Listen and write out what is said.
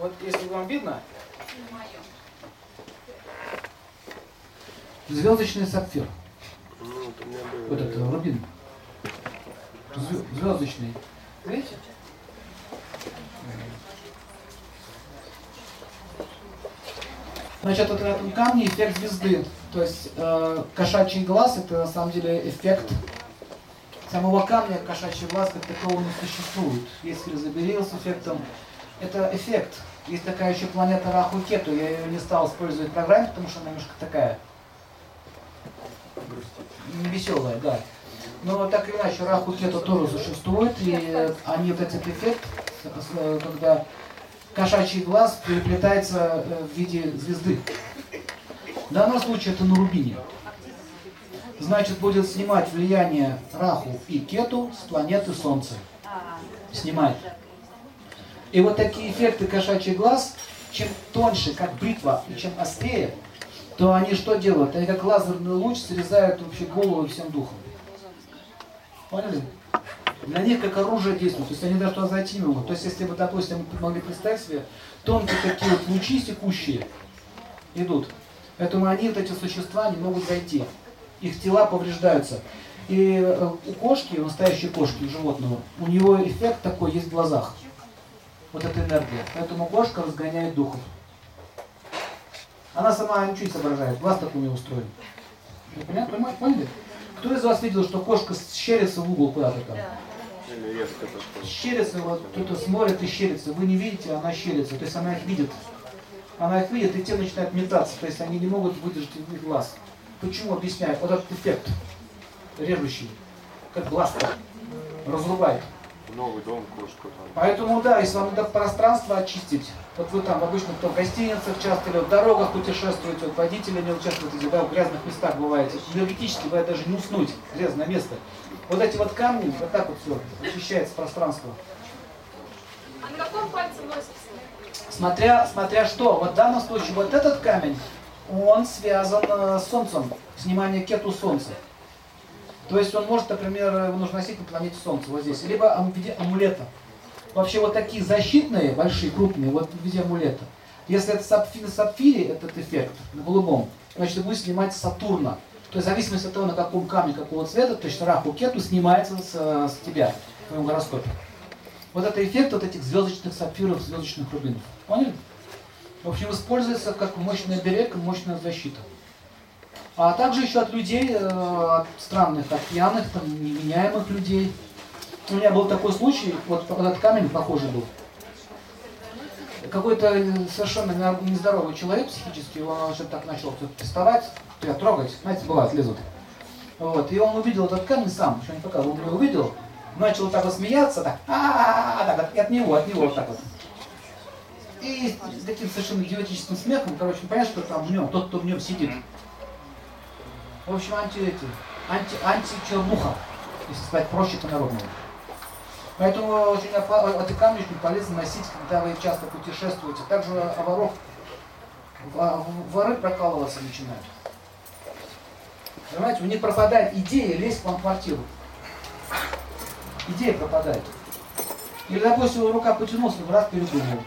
Вот если вам видно, звездочный сапфир. Вот это рубин. Звездочный. Видите? Значит, это на этом камне эффект звезды. То есть кошачий глаз — это на самом деле эффект самого камня. Кошачий глаз как такого не существует. Если заберил с эффектом, это эффект. Есть такая еще планета Раху и Кету. Я ее не стал использовать в программе, потому что она немножко такая невеселая, да. Но так или иначе, Раху и Кету тоже существует, и они вот этот эффект, когда кошачий глаз переплетается в виде звезды. В данном случае это на рубине. Значит, будет снимать влияние Раху и Кету с планеты Солнца. Снимает. И вот такие эффекты кошачий глаз, чем тоньше, как бритва, и чем острее, то они что делают? Они как лазерный луч срезают вообще голову всем духом. Поняли? На них как оружие действует, то есть они даже туда зайти не могут. То есть если бы, допустим, мы могли представить себе, тонкие такие вот лучи секущие идут. Поэтому они, вот эти существа, не могут зайти. Их тела повреждаются. И у кошки, у настоящей кошки, у животного, у него эффект такой есть в глазах. Вот эта энергия. Поэтому кошка разгоняет духов. Она сама ничего не соображает, глаз так у нее устроен. Понятно? Поняли? Кто из вас видел, что кошка щерится в угол куда-то там? Щерится, вот кто-то смотрит и щерится. Вы не видите, она щерится. То есть она их видит. Она их видит, и те начинают метаться. То есть они не могут выдержать их глаз. Почему? Объясняю. Вот этот эффект режущий, как глаз разрубает. Новый дом, кошку там. Поэтому да, если вам надо пространство очистить, вот вы там обычно кто в гостиницах часто или в дорогах путешествуете, вот водители не участвуете, да, в грязных местах бываете, энергетически бывает даже не уснуть, грязное место. Вот эти вот камни, вот так вот все, очищается пространство. А на каком пальце носится? Смотря что, вот в данном случае вот этот камень, он связан с Солнцем, снимание Кету Солнца. То есть он может, например, его нужно носить на планете Солнца, вот здесь, либо в виде амулета. Вообще вот такие защитные, большие, крупные, вот в виде амулета. Если это сапфир, сапфири, этот эффект, на голубом, значит, будет снимать Сатурна. То есть в зависимости от того, на каком камне, какого цвета, то есть Раху Кету снимается с тебя, в твоем гороскопе. Вот это эффект вот этих звездочных сапфиров, звездочных рубинов. Поняли? В общем, используется как мощный берег, мощная защита. А также еще от людей, от странных, от пьяных, там, невменяемых людей. У меня был такой случай, вот этот камень похожий был. Какой-то совершенно нездоровый человек психически, он что-то так начал вставать, трогать, знаете, бывает, лезут. Вот. И он увидел этот камень сам, еще не показывал, он его увидел, начал так вот смеяться, так, так, от него, вот так вот. И с таким совершенно идиотическим смехом, короче, понятно, что там в нем, тот, кто в нем сидит. В общем, античернуха, если сказать проще по-народному. Поэтому очень эти камни очень полезно носить, когда вы часто путешествуете. Также воры прокалываться начинают. Понимаете, у них пропадает идея лезть к вам в квартиру. Идея пропадает. Или, допустим, рука потянулась, раз передумал.